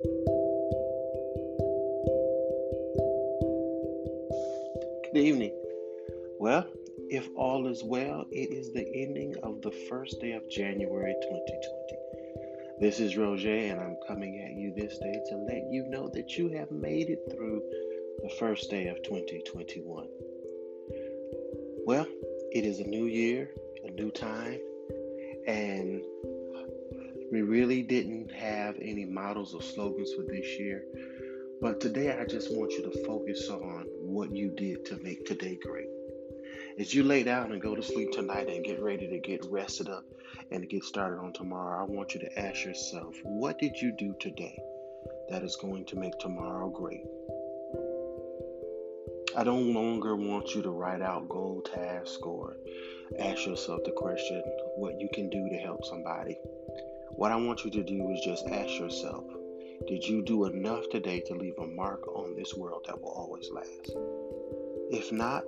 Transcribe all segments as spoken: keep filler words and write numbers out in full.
Good evening. Well, if all is well, it is the ending of the first day of January twenty twenty. This is Roger, and I'm coming at you this day to let you know that you have made it through the first day of twenty twenty-one. Well, it is a new year, a new time, and we really didn't have any models or slogans for this year, but today I just want you to focus on what you did to make today great. As you lay down and go to sleep tonight and get ready to get rested up and to get started on tomorrow, I want you to ask yourself, what did you do today that is going to make tomorrow great? I don't longer want you to write out goal tasks or ask yourself the question, what you can do to help somebody. What I want you to do is just ask yourself, did you do enough today to leave a mark on this world that will always last? If not,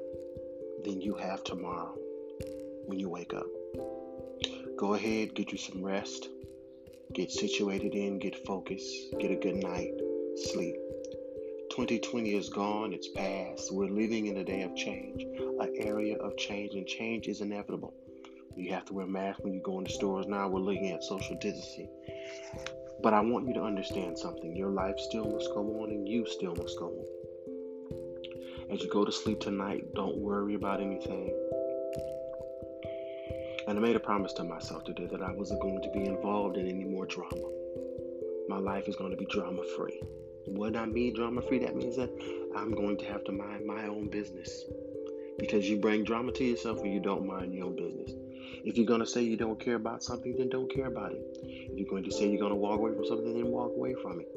then you have tomorrow when you wake up. Go ahead, get you some rest, get situated in, get focused, get a good night, sleep. twenty twenty is gone, it's past. We're living in a day of change, an area of change, and change is inevitable. You have to wear masks when you go into stores. Now we're looking at social distancing. But I want you to understand something. Your life still must go on, and you still must go on. As you go to sleep tonight, don't worry about anything. And I made a promise to myself today that I wasn't going to be involved in any more drama. My life is going to be drama-free. When I mean drama-free, that means that I'm going to have to mind my own business. Because you bring drama to yourself when you don't mind your own business. If you're going to say you don't care about something, then don't care about it. If you're going to say you're going to walk away from something, then walk away from it.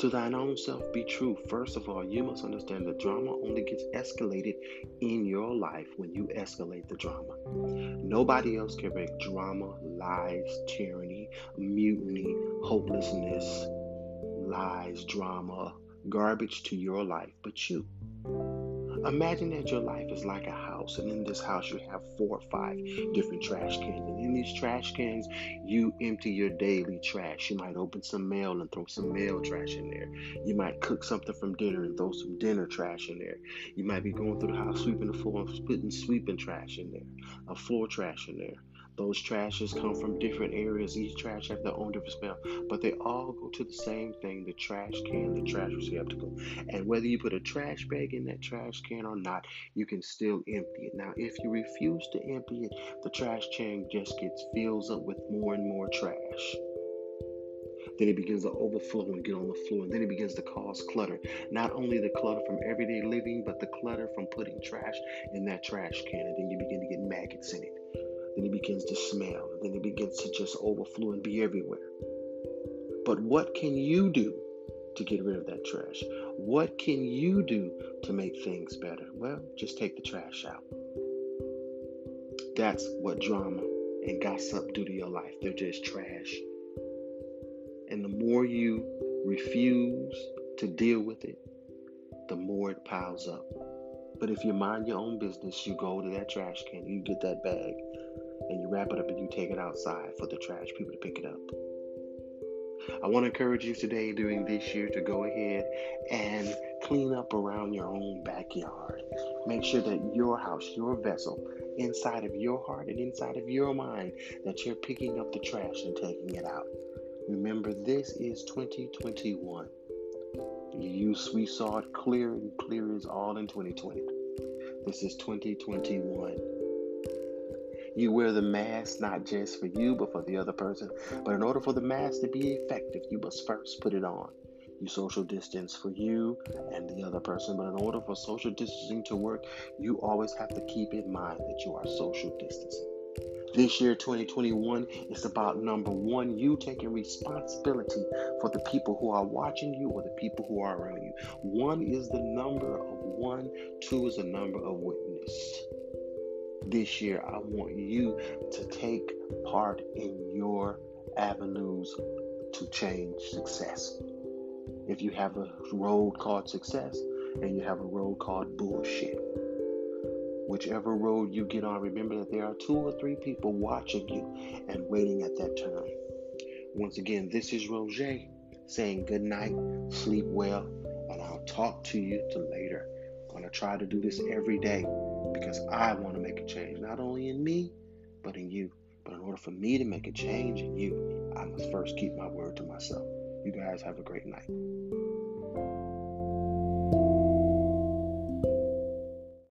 To thine own self be true. First of all, you must understand that drama only gets escalated in your life when you escalate the drama. Nobody else can make drama, lies, tyranny, mutiny, hopelessness, lies, drama, garbage to your life but you. Imagine that your life is like a house, and in this house you have four or five different trash cans, and in these trash cans you empty your daily trash. You might open some mail and throw some mail trash in there. You might cook something from dinner and throw some dinner trash in there. You might be going through the house sweeping the floor and spitting sweeping trash in there, a floor trash in there. Those trashes come from different areas. Each trash has their own different smell, but they all go to the same thing, the trash can, the trash receptacle. And whether you put a trash bag in that trash can or not, you can still empty it. Now, if you refuse to empty it, the trash can just gets fills up with more and more trash. Then it begins to overflow and get on the floor. And then it begins to cause clutter. Not only the clutter from everyday living, but the clutter from putting trash in that trash can. And then you begin to get maggots in it. Then it begins to smell. Then it begins to just overflow and be everywhere. But what can you do to get rid of that trash? What can you do to make things better? Well, just take the trash out. That's what drama and gossip do to your life. They're just trash. And the more you refuse to deal with it, the more it piles up. But if you mind your own business, you go to that trash can, you get that bag, and you wrap it up and you take it outside for the trash people to pick it up. I want to encourage you today during this year to go ahead and clean up around your own backyard. Make sure that your house, your vessel, inside of your heart and inside of your mind, that you're picking up the trash and taking it out. Remember, this is twenty twenty-one. You, we saw it clear and clear as all in twenty twenty. This is twenty twenty-one. You wear the mask not just for you, but for the other person. But in order for the mask to be effective, you must first put it on. You social distance for you and the other person. But in order for social distancing to work, you always have to keep in mind that you are social distancing. This year, twenty twenty-one, is about, number one, you taking responsibility for the people who are watching you or the people who are around you. One is the number of one, two is the number of witness. This year, I want you to take part in your avenues to change success. If you have a road called success and you have a road called bullshit, whichever road you get on, remember that there are two or three people watching you and waiting at that time. Once again, this is Roger, saying good night, sleep well, and I'll talk to you till later. I'm going to try to do this every day because I want to make a change, not only in me, but in you. But in order for me to make a change in you, I must first keep my word to myself. You guys have a great night.